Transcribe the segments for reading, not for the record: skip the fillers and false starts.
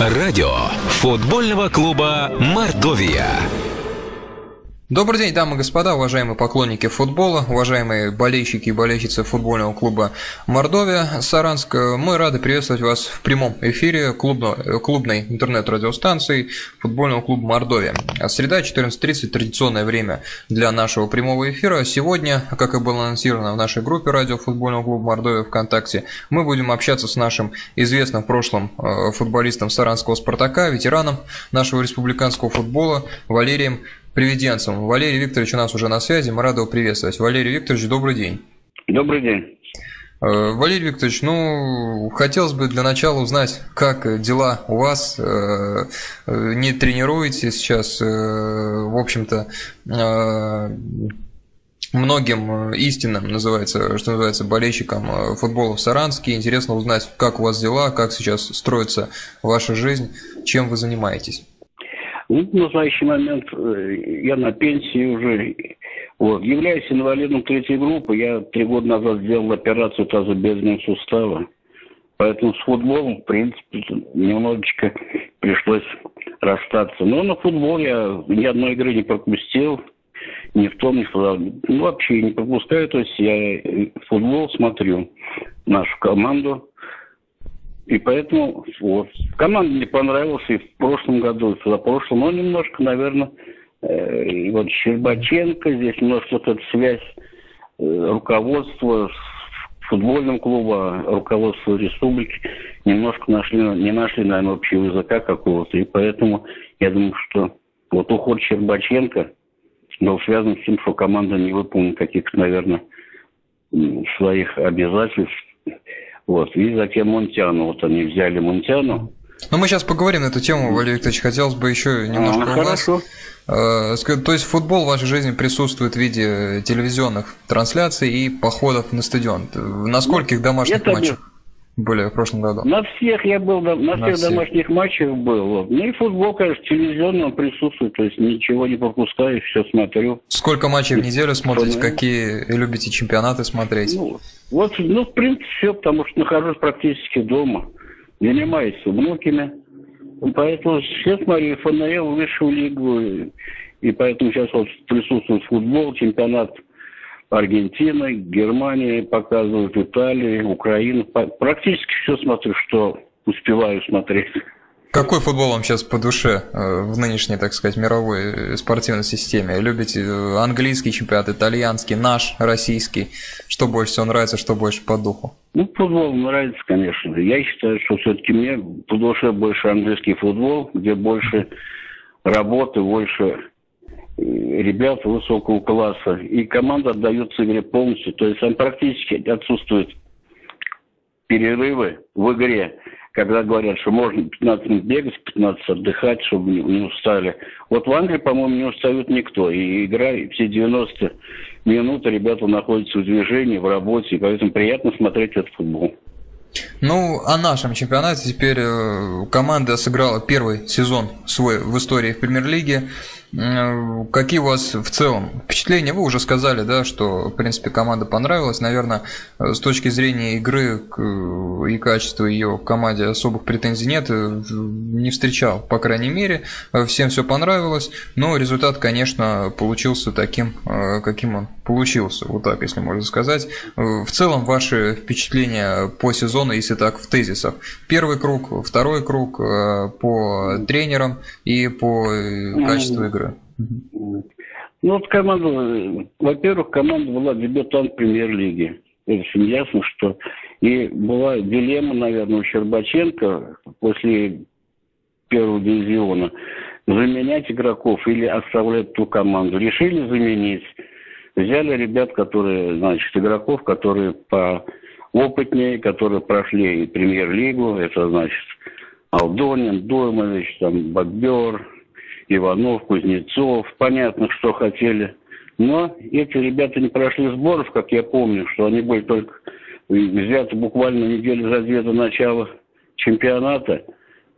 Радио футбольного клуба «Мордовия». Добрый день, дамы и господа, уважаемые поклонники футбола, уважаемые болельщики и болельщицы футбольного клуба «Мордовия» Саранск. Мы рады приветствовать вас в прямом эфире клубной интернет-радиостанции футбольного клуба «Мордовия». Среда, 14:30, традиционное время для нашего прямого эфира. Сегодня, как и было анонсировано в нашей группе радио футбольного клуба «Мордовия» ВКонтакте, мы будем общаться с нашим известным в прошлом футболистом Саранского «Спартака», ветераном нашего республиканского футбола Валерием Приведенцем. Валерий Викторович у нас уже на связи, мы рады его приветствовать. Валерий Викторович, добрый день. Добрый день. Валерий Викторович, хотелось бы для начала узнать, как дела у вас, не тренируете сейчас, в общем-то, многим истинным, называется, болельщикам футбола в Саранске. Интересно узнать, как у вас дела, как сейчас строится ваша жизнь, чем вы занимаетесь. Ну, в настоящий момент я на пенсии уже. Вот. Являюсь инвалидом третьей группы. Я 3 года назад сделал операцию тазобедренного сустава. Поэтому с футболом, в принципе, немножечко пришлось расстаться. Но на футбол я ни одной игры не пропустил. Ни в том, ни в другом. Ну, вообще не пропускаю. То есть я футбол смотрю, нашу команду. И поэтому вот. Команда мне понравилась и в прошлом году, и позапрошлом, но немножко, наверное, вот Щербаченко, здесь немножко вот эта связь руководства футбольного клуба, руководства республики, немножко не нашли, наверное, общего языка какого-то. И поэтому я думаю, что вот уход Щербаченко был связан с тем, что команда не выполнила каких-то, наверное, своих обязательств. Вот. И затем Мунтяну. Вот они взяли Мунтяну. Ну, мы сейчас поговорим на эту тему, Валерий Викторович. Хотелось бы еще немножко у вас. То есть футбол в вашей жизни присутствует в виде телевизионных трансляций и походов на стадион. На скольких домашних матчах были в прошлом году? На всех я был, на всех домашних матчах был. Ну и футбол, конечно, телевизионно присутствует. То есть ничего не пропускаю, все смотрю. Сколько матчей в неделю смотрите? Какие любите чемпионаты смотреть? Ну, в принципе, все, потому что нахожусь практически дома. Занимаюсь внуками. Поэтому сейчас смотрю ФНЛ, высшую лигу. И поэтому сейчас вот присутствует футбол, чемпионат Аргентина, Германия показывают, Италия, Украина. Практически все смотрю, что успеваю смотреть. Какой футбол вам сейчас по душе в нынешней, так сказать, мировой спортивной системе? Любите английский чемпионат, итальянский, наш, российский? Что больше всего нравится, что больше по духу? Ну, футбол нравится, конечно. Я считаю, что все-таки мне по душе больше английский футбол, где больше работы, больше ребят высокого класса. И команда отдается игре полностью. То есть там практически отсутствуют перерывы в игре. Когда говорят, что можно 15 минут бегать, 15 отдыхать, чтобы не устали. Вот в Англии, по-моему, не устает никто. И игра, и все 90 минут ребята находятся в движении, в работе. И поэтому приятно смотреть этот футбол. Ну, о нашем чемпионате теперь. Команда сыграла первый сезон свой в истории в Премьер-лиге. Какие у вас в целом впечатления? Вы уже сказали, да, что, в принципе, команда понравилась. Наверное, с точки зрения игры и качества ее в команде особых претензий нет. Не встречал, по крайней мере. Всем все понравилось. Но результат, конечно, получился таким, каким он получился. Вот так, если можно сказать. В целом, ваши впечатления по сезону, если так, в тезисах. Первый круг, второй круг по тренерам и по качеству игры. Ну, вот команда, во-первых, команда была дебютант Премьер-лиги. Это всем ясно, что и была дилемма, наверное, у Щербаченко после первого дивизиона заменять игроков или оставлять ту команду. Решили заменить. Взяли ребят, которые, значит, игроков, которые поопытнее, которые прошли и Премьер-лигу. Это, значит, Алдонин, Дуймович, там, Бобер, Иванов, Кузнецов. Понятно, что хотели. Но эти ребята не прошли сборов, как я помню, что они были только взяты буквально неделю за две до начала чемпионата.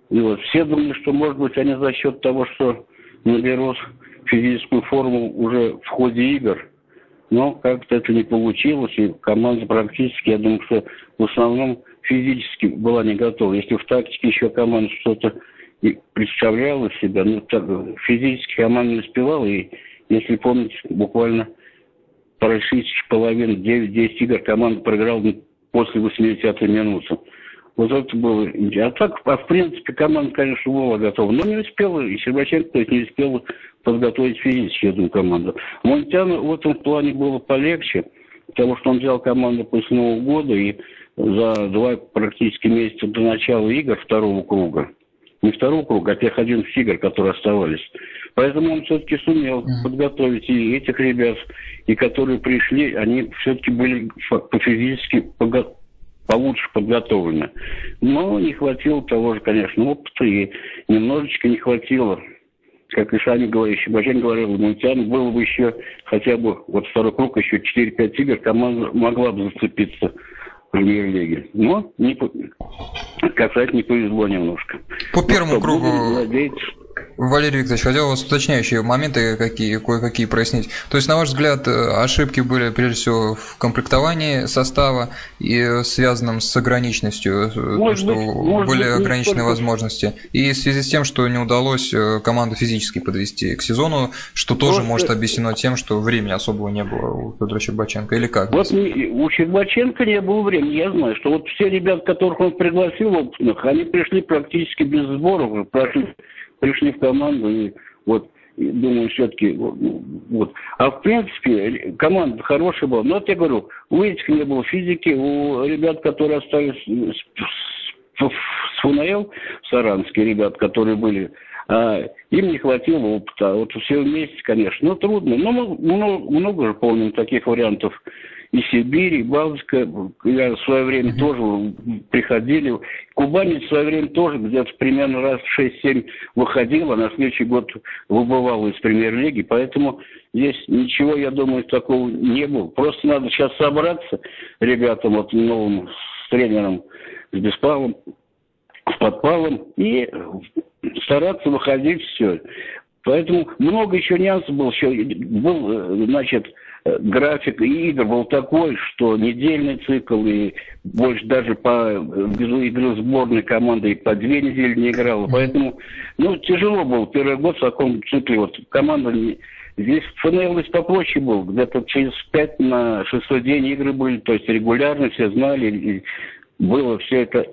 И вот все думали, что, может быть, они за счет того, что наберут физическую форму уже в ходе игр. но как-то это не получилось, и команда практически, я думаю, что в основном физически была не готова. Если в тактике еще команда что-то представляла себя, ну, так, физически команда не успевала, и, если помните, буквально по российских половин 9-10 игр команда проиграла после 80-й минуты. Вот это было. А так, в принципе, команда, конечно, была готова, но не успела, и Щербаченко, то есть, не успела подготовить физически эту команду. Мунтяну в этом плане было полегче, потому что он взял команду после Нового года и за 2 практически месяца до начала игр второго круга. Не второго круга, а тех 11 игр, которые оставались. Поэтому он все-таки сумел подготовить и этих ребят, и которые пришли, они все-таки были физически получше подготовлены. Но не хватило того же, конечно, опыта, и немножечко не хватило, как и сами говорили, Щербаченко говорил, Мунтяну, было бы еще хотя бы вот второй круг, еще 4-5 игр, команда могла бы зацепиться в Премьер-лиге. Но не, касать не повезло немножко. По первому кругу... Валерий Викторович, хотел у вас уточняющие моменты кое-какие прояснить. То есть, на ваш взгляд, ошибки были, прежде всего, в комплектовании состава и связанным с ограниченностью, были ограниченные возможности. И в связи с тем, что не удалось команду физически подвести к сезону, что тоже может объяснено тем, что времени особого не было у Петра Щербаченко. Или как? Вот у Щербаченко не было времени. Я знаю, что вот все ребята, которых он пригласил опытных, они пришли практически без сборов, пришли в команду, и вот, и думаю, все-таки, вот. А в принципе, команда хорошая была. Но вот я говорю, у этих не было физики, у ребят, которые остались с ФНЛ, саранские ребят, которые были, им не хватило опыта. Вот все вместе, конечно, но трудно. Но мы много же помним таких вариантов. И Сибирь, и Балтика, я в свое время тоже приходили. Кубань в свое время тоже где-то примерно раз в 6-7 выходила, а на следующий год выбывала из Премьер-лиги. Поэтому здесь ничего, я думаю, такого не было. Просто надо сейчас собраться ребятам, вот новым с тренером, с Беспалом, с Подпалом, и стараться выходить все. Поэтому много еще нюансов было. Был, значит... График игр был такой, что недельный цикл, и больше даже по игры сборной команды и по 2 недели не играла. Поэтому, тяжело было первый год в таком цикле. Вот команда здесь ФНЛ попроще был. Где-то через 5 на 6 день игры были, то есть регулярно все знали, и было все это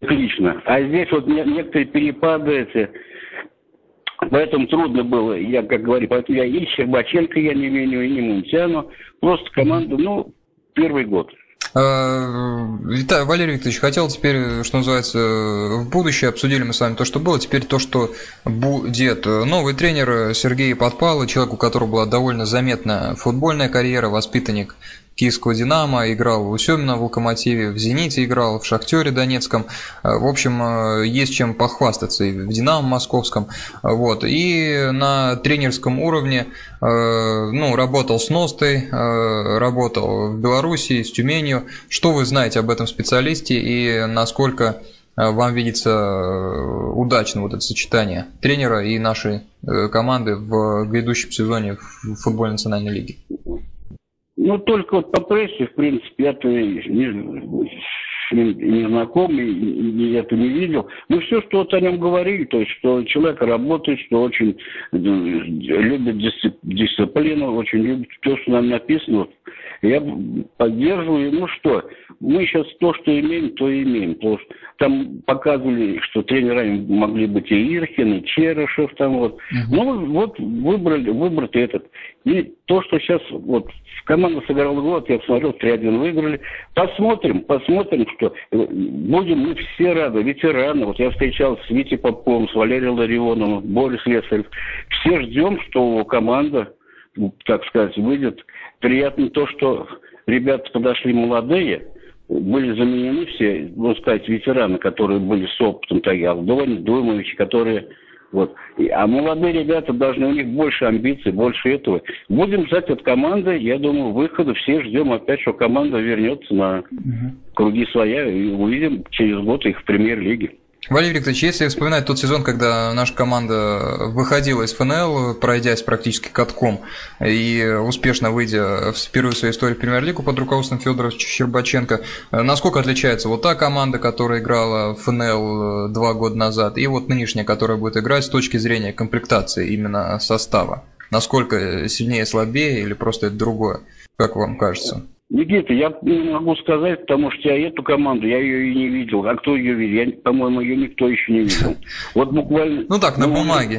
отлично. А здесь вот некоторые перепады эти. Поэтому трудно было, я как говорю, поэтому я и Щербаченко я не виню, и не Мунтяну, просто команда, первый год. Виталий Викторович, хотел теперь, что называется, в будущее, обсудили мы с вами то, что было, теперь то, что будет. Новый тренер Сергей Подпало, человек, у которого была довольно заметна футбольная карьера, воспитанник Киевского «Динамо», играл в Усёмино, в «Локомотиве», в «Зените» играл, в «Шахтёре» Донецком. В общем, есть чем похвастаться и в «Динамо» московском. Вот. И на тренерском уровне работал с «Ностой», работал в Белоруссии, с «Тюменью». Что вы знаете об этом специалисте и насколько вам видится удачно вот это сочетание тренера и нашей команды в грядущем сезоне в футбольной национальной лиге? Только вот по прессе, в принципе, я-то не знаком, я-то не видел. Все, что вот о нем говорили, то есть, что человек работает, что очень любит дисциплину, очень любит то, что нам написано. Я поддерживаю, мы сейчас то, что имеем, то имеем. Потому что там показывали, что тренерами могли быть и Ирхин, и Черышев, там вот. Выбрали этот. И то, что сейчас вот команда сыграла год, я посмотрел, 3-1 выиграли. Посмотрим, что будем мы все рады, ветераны. Вот я встречался с Витей Попом, с Валерием Ларионовым, Борис Лесарев. Все ждем, что команда, так сказать, выйдет. Приятно то, что ребята подошли молодые, были заменены все, можно сказать, ветераны, которые были с опытом, Дуймович, которые... Вот. А молодые ребята должны, у них больше амбиций, больше этого. Будем ждать от команды, я думаю, выхода. Все ждем опять, что команда вернется на круги своя, и увидим через год их в Премьер-лиге. Валерий Викторович, если вспоминать тот сезон, когда наша команда выходила из ФНЛ, пройдясь практически катком и успешно выйдя впервые в своей истории в Премьер-лигу под руководством Федора Щербаченко, насколько отличается вот та команда, которая играла в ФНЛ 2 года назад, и вот нынешняя, которая будет играть с точки зрения комплектации именно состава? Насколько сильнее, слабее или просто это другое, как вам кажется? Никита, я не могу сказать, потому что я эту команду, я ее и не видел. А кто ее видел? Я, по-моему, ее никто еще не видел. Вот буквально... Ну так, на бумаге.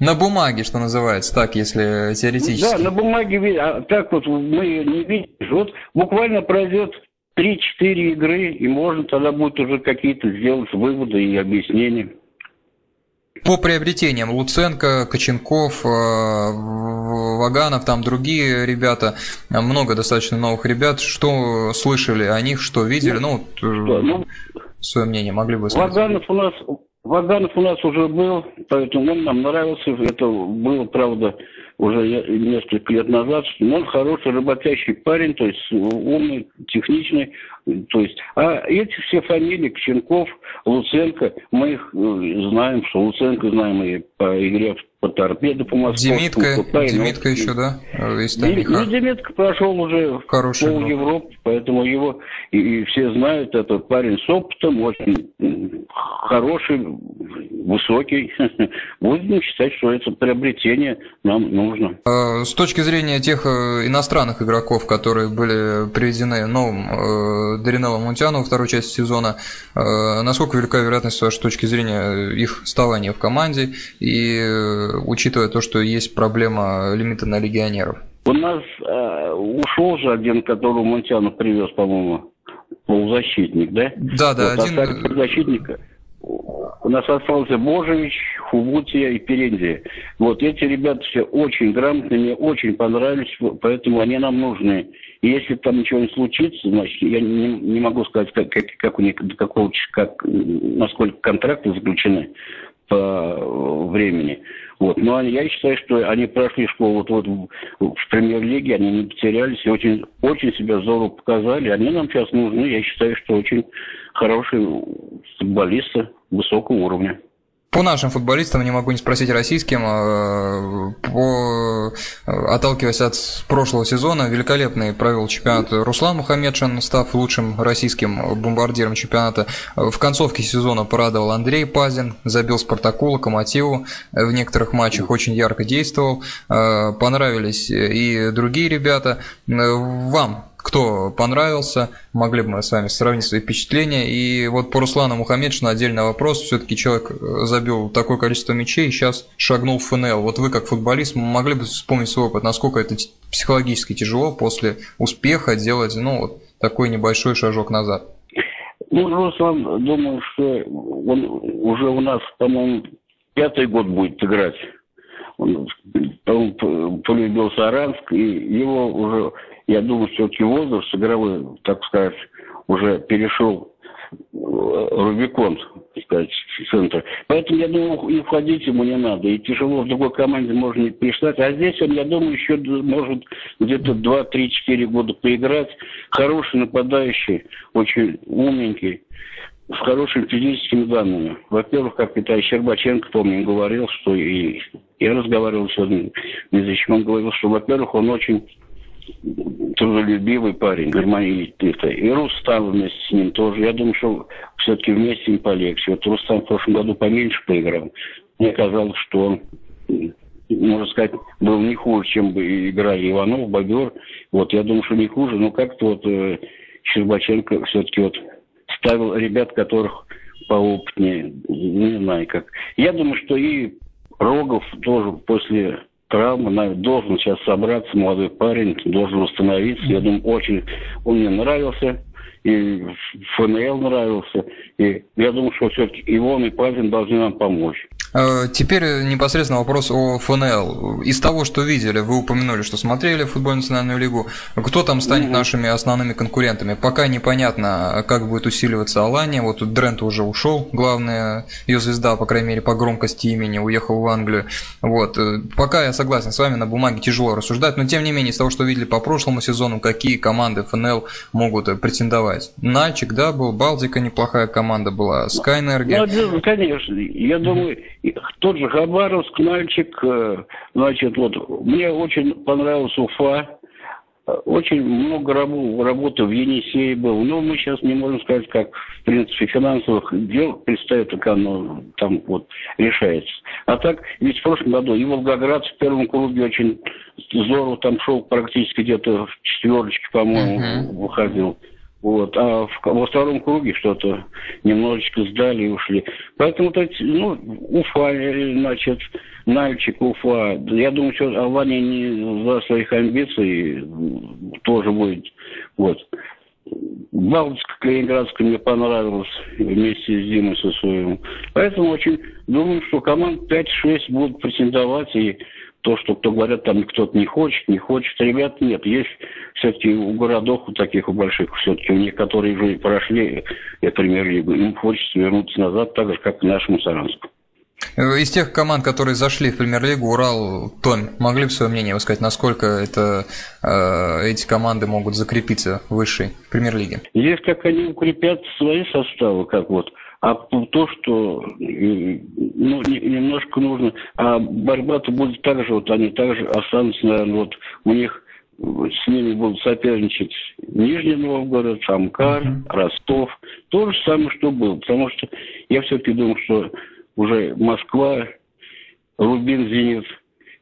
На бумаге, что называется, так, если теоретически. Да, на бумаге, а так вот мы ее не видим. Вот буквально пройдет 3-4 игры, и можно тогда будет уже какие-то сделать выводы и объяснения. По приобретениям Луценко, Коченков, Ваганов, там другие ребята, много достаточно новых ребят. Что слышали о них, что видели? Ну, свое мнение могли бы сказать. Ваганов у нас уже был, поэтому он нам нравился. Это было, правда, уже несколько лет назад. Он хороший работящий парень, то есть умный, техничный. То есть, а эти все фамилии, Коченков, Луценко, мы их знаем, что Луценко знаем и по игре по торпеду, по московскому. Демитко еще, да? Демитко прошел уже хороший пол Европы, поэтому его и все знают, этот парень с опытом, очень хороший, высокий. Будем считать, что это приобретение нам нужно. С точки зрения тех иностранных игроков, которые были приведены новым Доринела Мунтяну во второй части сезона. Насколько велика вероятность с вашей точки зрения их вставания в команде, и учитывая то, что есть проблема лимита на легионеров? У нас ушел же один, которого Мунтяну привез, по-моему, полузащитник, да? Да, вот, один. А полузащитника. У нас остался Божевич, Хубутия и Перендия. Вот эти ребята все очень грамотные, мне очень понравились, поэтому они нам нужны. И если там ничего не случится, значит, я не могу сказать, как у них, насколько контракты заключены по времени. Вот. Но я считаю, что они прошли школу в Премьер-лиге, они не потерялись и очень, очень себя здорово показали. Они нам сейчас нужны, я считаю, что очень хорошие футболисты высокого уровня. По нашим футболистам, не могу не спросить российским, отталкиваясь от прошлого сезона, великолепный провел чемпионат Руслан Мухаметшин, став лучшим российским бомбардиром чемпионата. В концовке сезона порадовал Андрей Пазин, забил Спартаку, Локомотиву, в некоторых матчах очень ярко действовал, понравились и другие ребята. Вам кто понравился, могли бы мы с вами сравнить свои впечатления. И вот по Руслану Мухаметшину отдельный вопрос. Все-таки человек забил такое количество мячей и сейчас шагнул в ФНЛ. Вот вы, как футболист, могли бы вспомнить свой опыт, насколько это психологически тяжело после успеха делать такой небольшой шажок назад? Руслан, думаю, что он уже у нас, по-моему, 5-й год будет играть. Он полюбил Саранск, и его уже... Я думаю, все-таки возраст игровой, так сказать, уже перешел Рубикон, так сказать, центр. Поэтому, я думаю, и входить ему не надо. И тяжело в другой команде можно не перестать. А здесь он, я думаю, еще может где-то 2-3-4 года поиграть. Хороший нападающий, очень умненький, с хорошими физическими данными. Во-первых, как Петр Щербаченко, помню, говорил, что и я разговаривал сегодня, он говорил, что, во-первых, он очень трудолюбивый парень, германит-то. И Рустам вместе с ним тоже. Я думаю, что все-таки вместе им полегче. Вот Рустам в прошлом году поменьше поиграл. Мне казалось, что он, можно сказать, был не хуже, чем бы играли Иванов, Бобер. Вот, я думаю, что не хуже. Но как-то Щербаченко все-таки ставил ребят, которых поопытнее. Не знаю как. Я думаю, что и Рогов тоже после... Травма, должен сейчас собраться, молодой парень, должен восстановиться. Я думаю, очень он мне нравился, и ФНЛ нравился. И я думаю, что все-таки и он, и Павин должны нам помочь. Теперь непосредственно вопрос о ФНЛ. Из того, что видели, вы упомянули, что смотрели футбольную национальную лигу. Кто там станет нашими основными конкурентами? Пока непонятно, как будет усиливаться Алания. Вот тут Дрент уже ушел, главная ее звезда, по крайней мере, по громкости имени, уехал в Англию. Вот. Пока я согласен с вами, на бумаге тяжело рассуждать, но тем не менее, из того, что видели по прошлому сезону, какие команды ФНЛ могут претендовать? Нальчик, да, был, Балтика неплохая команда была, Скайнерги. Ну, конечно, я думаю, тот же Хабаровск, Нальчик, значит, вот, мне очень понравился Уфа, очень много работы в Енисее было, но мы сейчас не можем сказать, как, в принципе, финансовых дел предстоит, как оно там вот решается. А так, ведь в прошлом году и Волгоград в первом круге очень здорово там шел, практически где-то в четверочке, по-моему, выходил. Вот, а во втором круге что-то немножечко сдали и ушли. Поэтому, ну, Уфа, значит, Нальчик, Уфа. Я думаю, что Алания не за своих амбиций тоже будет. Вот. Балтика, Калининградская мне понравилась вместе с Димой Сосоевым. Поэтому очень думаю, что команд 5-6 будут претендовать, и то, что кто говорят, там кто-то не хочет, ребят, нет. Есть все-таки у городов, у таких, у больших, все-таки у них, которые уже прошли Премьер-лигу, им хочется вернуться назад, так же, как и нашему Саранску. Из тех команд, которые зашли в Премьер-лигу, Урал, Том, могли бы свое мнение высказать, насколько это, эти команды могут закрепиться в высшей Премьер-лиге? Здесь как они укрепят свои составы, как вот. А то, что ну, немножко нужно, а борьба-то будет так же, вот они так же останутся, наверное, вот у них с ними будут соперничать Нижний Новгород, Амкар, Ростов. То же самое, что было. Потому что я все-таки думаю, что уже Москва, Рубин, Зенит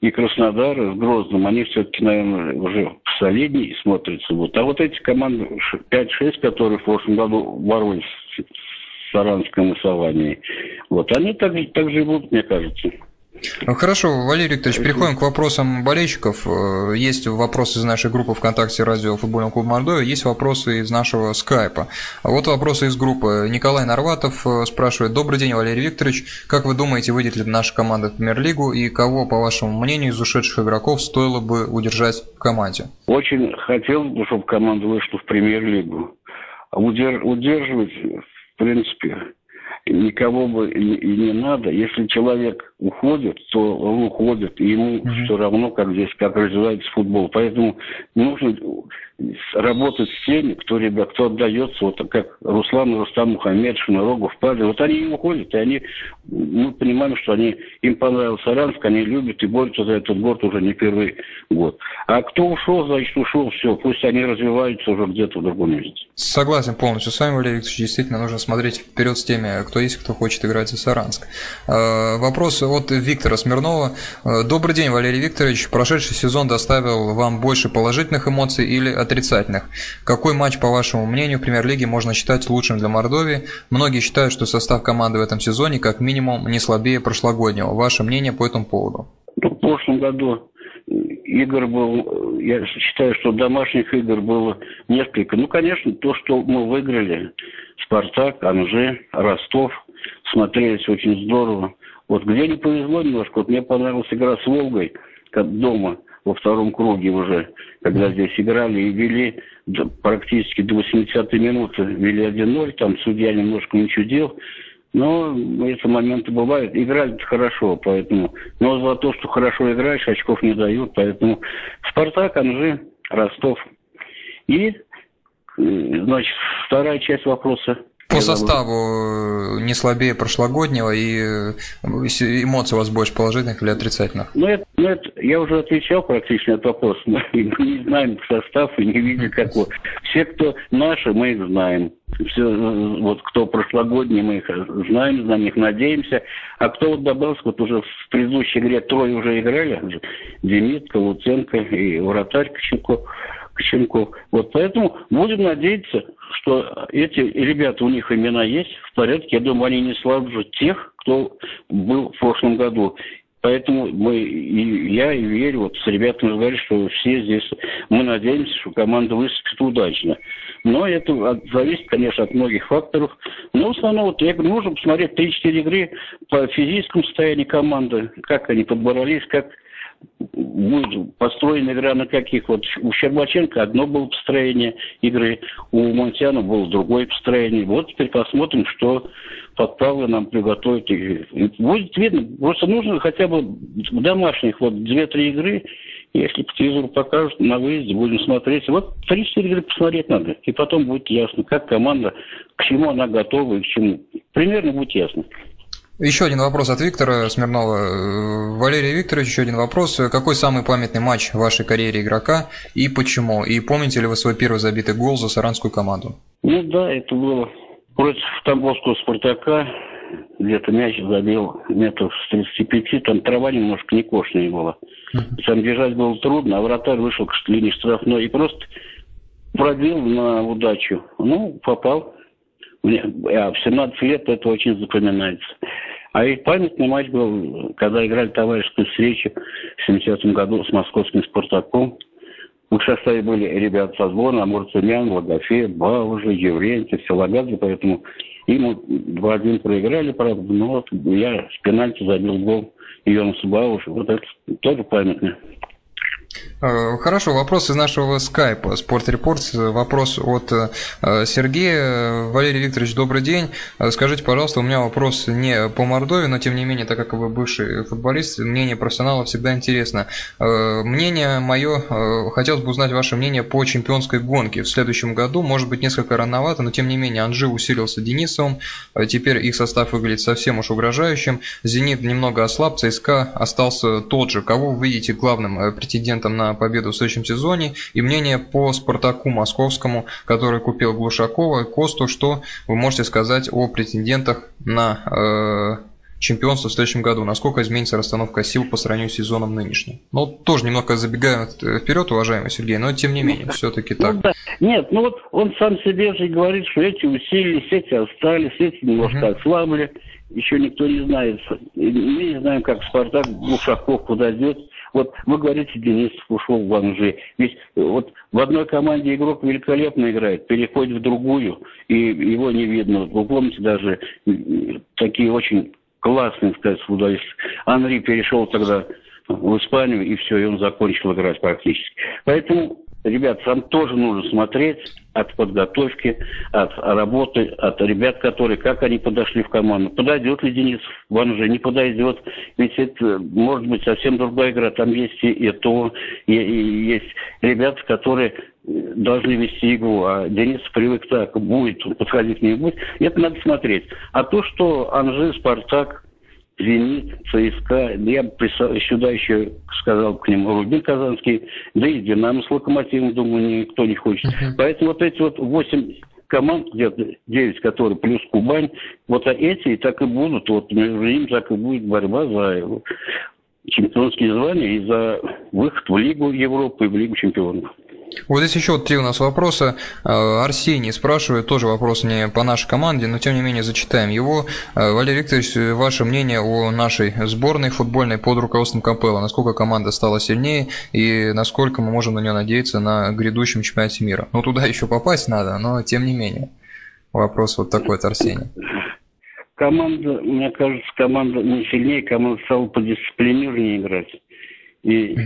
и Краснодар с Грозным, они все-таки, наверное, уже солиднее смотрятся. Вот. А вот эти команды 5-6, которые в прошлом году боролись в Саранском и Савании. Вот. Они так же будут, мне кажется. Хорошо, Валерий Викторович, переходим к вопросам болельщиков. Есть вопросы из нашей группы ВКонтакте «Радио Футбольного клуба Мордовия», есть вопросы из нашего скайпа. Вот вопросы из группы. Николай Нарватов спрашивает: «Добрый день, Валерий Викторович. Как вы думаете, выйдет ли наша команда в Премьер-лигу и кого, по вашему мнению, из ушедших игроков стоило бы удержать в команде?» Очень хотел бы, чтобы команда вышла в Премьер-лигу. Удерживать, в принципе, никого бы и не надо. Если человек уходит, то он уходит, и ему все равно, как здесь, как развивается футбол. Поэтому нужно работать с теми, кто отдается, вот как Руслан, Рустам, Мухаметшин, Рогов, Пазин. Вот они и уходят, и мы понимаем, что им понравился Саранск, они любят и борются за этот город уже не первый год. А кто ушел, значит, ушел, все, пусть они развиваются уже где-то в другом месте. Согласен полностью с вами, Валерий Викторович, действительно нужно смотреть вперед с теми, кто есть, кто хочет играть за Саранск. Вопрос от Виктора Смирнова. Добрый день, Валерий Викторович. Прошедший сезон доставил вам больше положительных эмоций или отрицательных? Какой матч, по вашему мнению, в Премьер-лиге можно считать лучшим для Мордовии? Многие считают, что состав команды в этом сезоне как минимум не слабее прошлогоднего. Ваше мнение по этому поводу? В прошлом году игр было, я считаю, что домашних игр было несколько. Ну, конечно, то, что мы выиграли, Спартак, Анжи, Ростов, смотрелись очень здорово. Вот где не повезло немножко, вот мне понравилась игра с Волгой, как дома, во втором круге уже, когда здесь играли и вели практически до 80-й минуты, вели 1-0, там судья немножко не чудил, но эти моменты бывают. Играли-то хорошо, поэтому, но за то, что хорошо играешь, очков не дают, поэтому Спартак, Анжи, Ростов. И, значит, вторая часть вопроса. По составу не слабее прошлогоднего, и эмоций у вас больше положительных или отрицательных? Ну, это я уже отвечал практически на этот вопрос. Мы не знаем состав и не видим какого. Все, кто наши, мы их знаем. Все, вот кто прошлогодний, мы их знаем, на них надеемся. А кто вот добавился, вот уже в предыдущей игре трое уже играли. Демитко, Луценко и вратарь Коченков. Вот поэтому будем надеяться, что эти ребята, у них имена есть в порядке. Я думаю, они не слабже тех, кто был в прошлом году. Поэтому я верю, вот с ребятами говорю, что все здесь, мы надеемся, что команда выступит удачно. Но это зависит, конечно, от многих факторов. Но в основном, вот, я говорю, нужно посмотреть 3-4 игры по физическому состоянию команды, как они подборолись, как будет построена игра на каких. Вот у Щербаченко одно было построение игры, у Мунтяна было другое построение. Вот теперь посмотрим, что Подпало нам приготовит. Будет видно, просто нужно хотя бы в домашних вот 2-3 игры, если по телевизору покажут, на выезде будем смотреть. Вот 3-4 игры посмотреть надо, и потом будет ясно, как команда, к чему она готова и к чему. Примерно будет ясно. Еще один вопрос от Виктора Смирнова. Валерий Викторович, еще один вопрос. Какой самый памятный матч в вашей карьере игрока и почему? И помните ли вы свой первый забитый гол за саранскую команду? Ну да, это было против Тамбовского «Спартака». Где-то мяч забил метров с 35, там трава немножко не кошная была. Там бежать было трудно, а вратарь вышел к линии штрафной и просто пробил на удачу. Ну, попал. А в 17 лет это очень запоминается. А и памятный матч был, когда играли товарищескую встречу в 70-м году с московским «Спартаком». В их составе были ребята со звона, Амур Цумян, Логофеев, Баужи, Еврентьев, Силогазы, поэтому ему 2-1 проиграли, правда, но вот я с пенальти забил гол Йонасу Баужи. Вот это тоже памятно. Хорошо, вопрос из нашего скайпа Sport Reports, вопрос от Сергея. Валерий Викторович, добрый день. Скажите, пожалуйста, у меня вопрос не по Мордовии, но тем не менее, так как вы бывший футболист, мнение профессионала всегда интересно. Мнение мое, хотелось бы узнать ваше мнение по чемпионской гонке в следующем году. Может быть, несколько рановато, но тем не менее, Анжи усилился Денисовым, теперь их состав выглядит совсем уж угрожающим. Зенит немного ослаб, ЦСКА остался тот же. Кого вы видите главным претендентом на победу в следующем сезоне, и мнение по «Спартаку» московскому, который купил Глушакова, Косту, что вы можете сказать о претендентах на чемпионство в следующем году, насколько изменится расстановка сил по сравнению с сезоном нынешним. Ну, тоже немного забегаю вперед, уважаемый Сергей, но тем не менее, все-таки так. Ну, да. Нет, ну вот он сам себе же говорит, что эти усилились, эти остались, эти немножко ослабли, еще никто не знает. Мы не знаем, как «Спартак», Глушаков куда идет. Вот вы говорите, Денисов ушел в Анжи. Ведь вот в одной команде игрок великолепно играет, переходит в другую, и его не видно. Вы помните, даже такие очень классные, сказать, футболисты. Анри перешел тогда в Испанию, и все, и он закончил играть практически. Поэтому, ребят, сам тоже нужно смотреть от подготовки, от работы, от ребят, которые, как они подошли в команду. Подойдет ли Денис в Анжи, не подойдет. Ведь это может быть совсем другая игра. Там есть и то, и есть ребята, которые должны вести игру, а Денис привык так, будет, подходить не будет. Это надо смотреть. А то, что Анжи, «Спартак», «Зенит», ЦСКА, я бы сюда еще сказал к ним Рубин казанский, да и «Динамо» с «Локомотивом», думаю, никто не хочет. Поэтому вот эти вот 8 команд, где-то 9, которые плюс Кубань, вот эти и так и будут, вот между ними так и будет борьба за чемпионские звания и за выход в Лигу Европы и в Лигу чемпионов. Вот здесь еще вот три у нас вопроса. Арсений спрашивает, тоже вопрос не по нашей команде, но тем не менее зачитаем его. Валерий Викторович, ваше мнение о нашей сборной футбольной под руководством Капелла? Насколько команда стала сильнее и насколько мы можем на нее надеяться на грядущем чемпионате мира? Ну, туда еще попасть надо, но тем не менее. Вопрос вот такой от Арсения. Команда, мне кажется, команда не сильнее, команда стала подисциплинированнее играть. И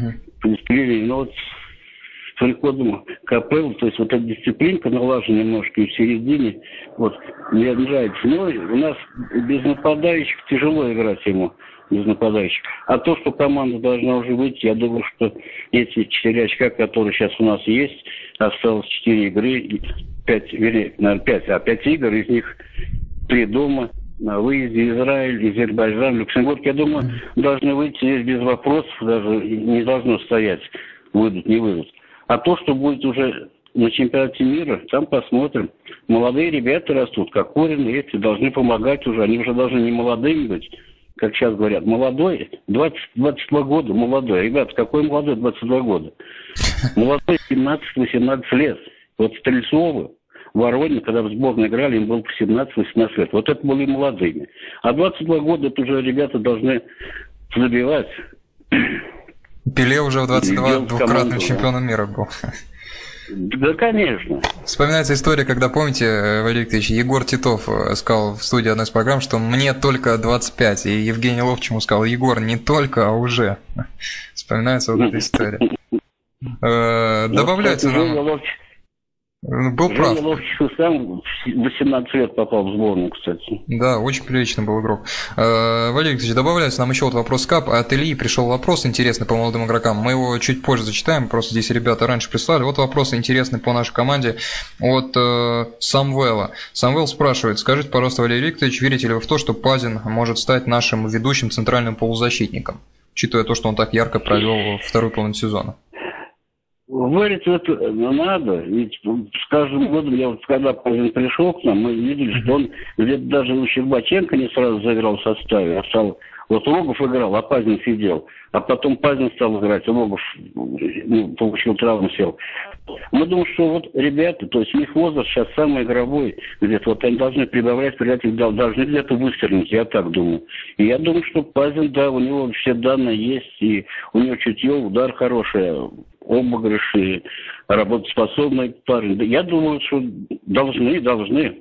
подисциплинированнее, но вот с приходом Капеллы, то есть вот эта дисциплинка налажена немножко и в середине, вот, мне нравится. Но у нас без нападающих тяжело играть ему, без нападающих. А то, что команда должна уже выйти, я думаю, что эти 4 очка, которые сейчас у нас есть, осталось 4 игры, 5 игр, из них 3 дома, на выезде Израиль, Азербайджан, Люксембург, я думаю, должны выйти без вопросов, даже не должно стоять, выйдут, не выйдут. А то, что будет уже на чемпионате мира, там посмотрим. Молодые ребята растут, Кокорин, эти должны помогать уже. Они уже должны не молодыми быть, как сейчас говорят. Молодой, 22 года молодой. Ребята, какой молодой 22 года? Молодой 17-18 лет. Вот Стрельцовы, Воронин, когда в сборной играли, им было по 17-18 лет. Вот это были молодыми. А 22 года это уже ребята должны набивать. Пеле уже в 22 двукратным чемпионом мира был. Да, конечно. Вспоминается история, когда, помните, Валерий Викторович, Егор Титов сказал в студии одной из программ, что мне только 25, и Евгений Ловчему сказал: Егор, не только, а уже. Вспоминается вот эта история. Добавляется нам... Был прав. Ловченко сам 18 лет попал в сборную, кстати. Да, очень приличный был игрок. Валерий Викторович, добавляется нам еще вот вопрос КАП. От Ильи пришел вопрос интересный по молодым игрокам. Мы его чуть позже зачитаем, просто здесь ребята раньше прислали. Вот вопрос интересный по нашей команде от Самвела. Самвел спрашивает: скажите, пожалуйста, Валерий Викторович, верите ли вы в то, что Пазин может стать нашим ведущим центральным полузащитником, учитывая то, что он так ярко провел вторую половину сезона? Верить в это надо, ведь с каждым годом, я вот когда Пазин пришел к нам, мы видели, что он где-то даже у Щербаченко не сразу заиграл в составе, а стал, вот Рогов играл, а Пазин сидел, а потом Пазин стал играть, и Рогов получил травму, сел. Мы думаем, что вот ребята, то есть у них возраст сейчас самый игровой, где-то вот они должны прибавлять, должны где-то выстрелить, я так думаю. И я думаю, что Пазин, да, у него все данные есть, и у него чутье, удар хороший, обыгрыш и работоспособный парень. Я думаю, что должны.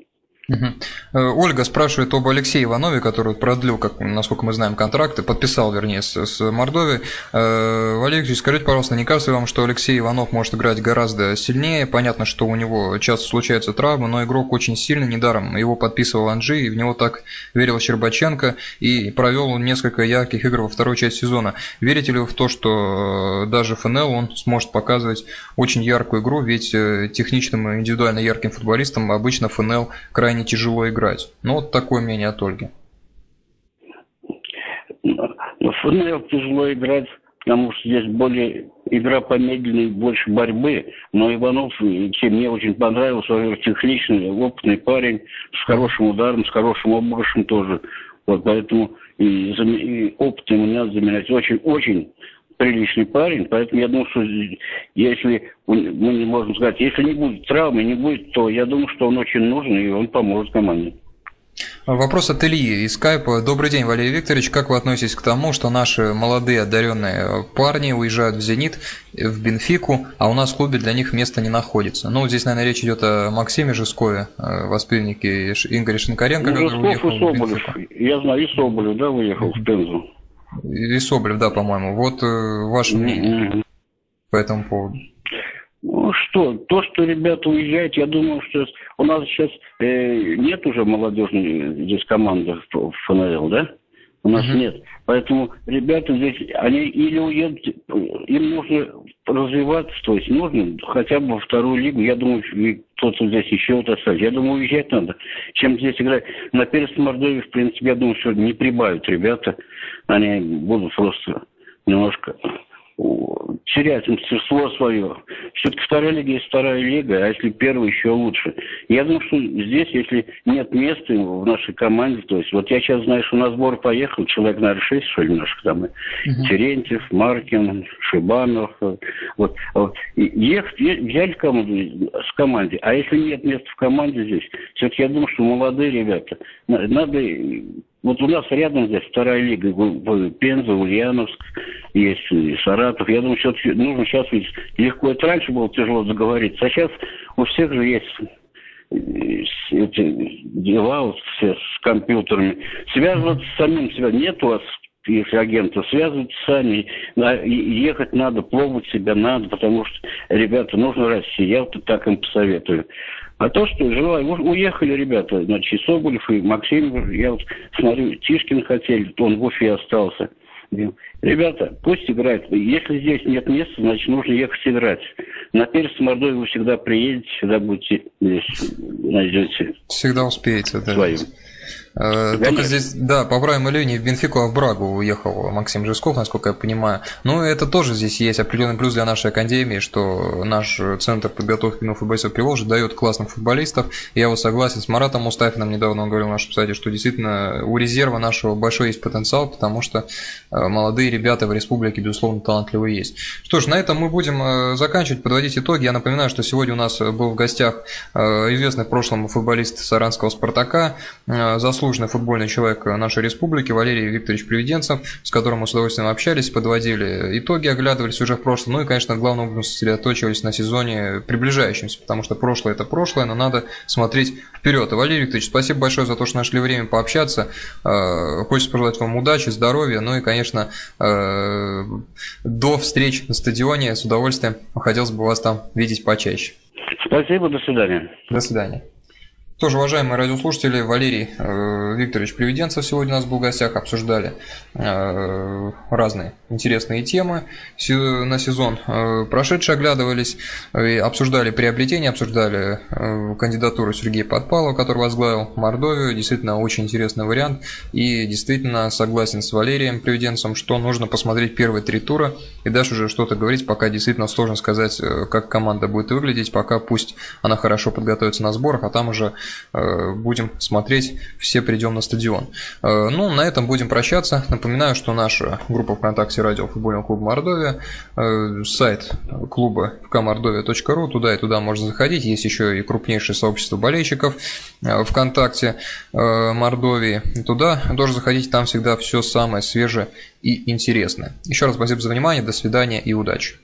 Ольга спрашивает об Алексее Иванове, который продлил, как, насколько мы знаем, контракты, подписал, вернее, с Мордовией. Валерий Викторович, скажите, пожалуйста, не кажется ли вам, что Алексей Иванов может играть гораздо сильнее? Понятно, что у него часто случаются травмы, но игрок очень сильный, недаром его подписывал Анжи, и в него так верил Щербаченко, и провел несколько ярких игр во второй части сезона. Верите ли вы в то, что даже ФНЛ он сможет показывать очень яркую игру, ведь техничным и индивидуально ярким футболистам обычно ФНЛ крайне тяжело играть. Ну, вот такое мнение от Ольги. ФНЛ тяжело играть, потому что здесь более игра помедленнее, больше борьбы. Но Иванов, чем мне очень понравился, он техничный, опытный парень, с хорошим ударом, с хорошим обыгрышем тоже. Вот поэтому и опыт ему надо заменять. Очень-очень приличный парень, поэтому я думаю, что если, мы не можем сказать, если не будет травмы, не будет, то я думаю, что он очень нужен, и он поможет команде. Вопрос от Ильи из Скайпа. Добрый день, Валерий Викторович. Как вы относитесь к тому, что наши молодые одаренные парни уезжают в «Зенит», в «Бенфику», а у нас в клубе для них места не находится? Ну, здесь, наверное, речь идет о Максиме Жесткове, воспитаннике Игоря Шинкаренко, который уехал в «Бенфику». Я знаю, и Соболев, да, уехал в Пензу. И Соболев, да, по-моему. Вот ваше мнение по этому поводу. Ну что, то, что ребята уезжают, я думаю, что у нас сейчас нет уже молодежной здесь команды в ФНЛ, да? У нас нет. Поэтому ребята здесь, они или уедут, им нужно развиваться, то есть нужно хотя бы во вторую лигу, я думаю, кто-то здесь еще вот остался. Я думаю, уезжать надо. Чем здесь играть? На перец Мордовии, в принципе, я думаю, что не прибавят ребята. Они будут просто немножко терять мастерство свое. Все-таки вторая лига есть вторая лига, а если первая, еще лучше. Я думаю, что здесь, если нет места в нашей команде, то есть вот я сейчас знаю, что на сбор поехал человек, наверное, 6, что ли, наших там, Терентьев, Маркин, Шибанов, вот. Взяли команду с команды, а если нет места в команде здесь, все-таки я думаю, что молодые ребята, надо... Вот у нас рядом здесь вторая лига, Пенза, Ульяновск, есть и Саратов. Я думаю, все-таки нужно сейчас, ведь легко, это раньше было тяжело договориться, а сейчас у всех же есть эти дела вот, все с компьютерами. Связываться с самим себя. Нет у вас, если агента, связывайтесь сами. Ехать надо, пробовать себя надо, потому что, ребята, нужно расти. Я вот так им посоветую. А то, что желаю, уехали ребята, значит, и Соболев, и Максим, я вот смотрю, Тишкин хотели, он в Уфе остался. Ребята, пусть играют. Если здесь нет места, значит, нужно ехать играть. На перец Мордовии вы всегда приедете, всегда будете здесь, найдете. Всегда успеете, да. Свою. Только здесь, да, поправим Илью, не в Бенфику, а в Брагу уехал Максим Жестков, насколько я понимаю. Ну, это тоже здесь есть определенный плюс для нашей академии, что наш центр подготовки футболистов Приволжья дает классных футболистов. Я вот согласен с Маратом Мустафиным, недавно он говорил в нашем сайте, что действительно у резерва нашего большой есть потенциал, потому что молодые ребята в республике, безусловно, талантливые есть. Что ж, на этом мы будем заканчивать, подводить итоги. Я напоминаю, что сегодня у нас был в гостях известный в прошлом футболист Саранского Спартака, заслуженный заслуженный футбольный человек нашей республики Валерий Викторович Приведенцев, с которым мы с удовольствием общались, подводили итоги, оглядывались уже в прошлом, ну и, конечно, главным образом сосредоточились на сезоне приближающемся, потому что прошлое – это прошлое, но надо смотреть вперед. И, Валерий Викторович, спасибо большое за то, что нашли время пообщаться. Хочется пожелать вам удачи, здоровья, ну и, конечно, до встреч на стадионе. С удовольствием хотелось бы вас там видеть почаще. Спасибо, до свидания. До свидания. Тоже, уважаемые радиослушатели, Валерий Викторович Приведенцев сегодня у нас был в гостях. Обсуждали разные интересные темы на сезон прошедший, оглядывались, обсуждали приобретения, обсуждали кандидатуру Сергея Подпало, который возглавил Мордовию. Действительно, очень интересный вариант. И действительно согласен с Валерием Приведенцем, что нужно посмотреть первые три тура и дальше уже что-то говорить. Пока действительно сложно сказать, как команда будет выглядеть. Пока пусть она хорошо подготовится на сборах, а там уже будем смотреть, все придем на стадион. Ну, на этом будем прощаться. Напоминаю, что наша группа ВКонтакте «Радио Футбольного клуба Мордовия», сайт клуба fkmordovia.ru, туда и туда можно заходить. Есть еще и крупнейшее сообщество болельщиков ВКонтакте Мордовии. Туда тоже заходите, там всегда все самое свежее и интересное. Еще раз спасибо за внимание, до свидания и удачи.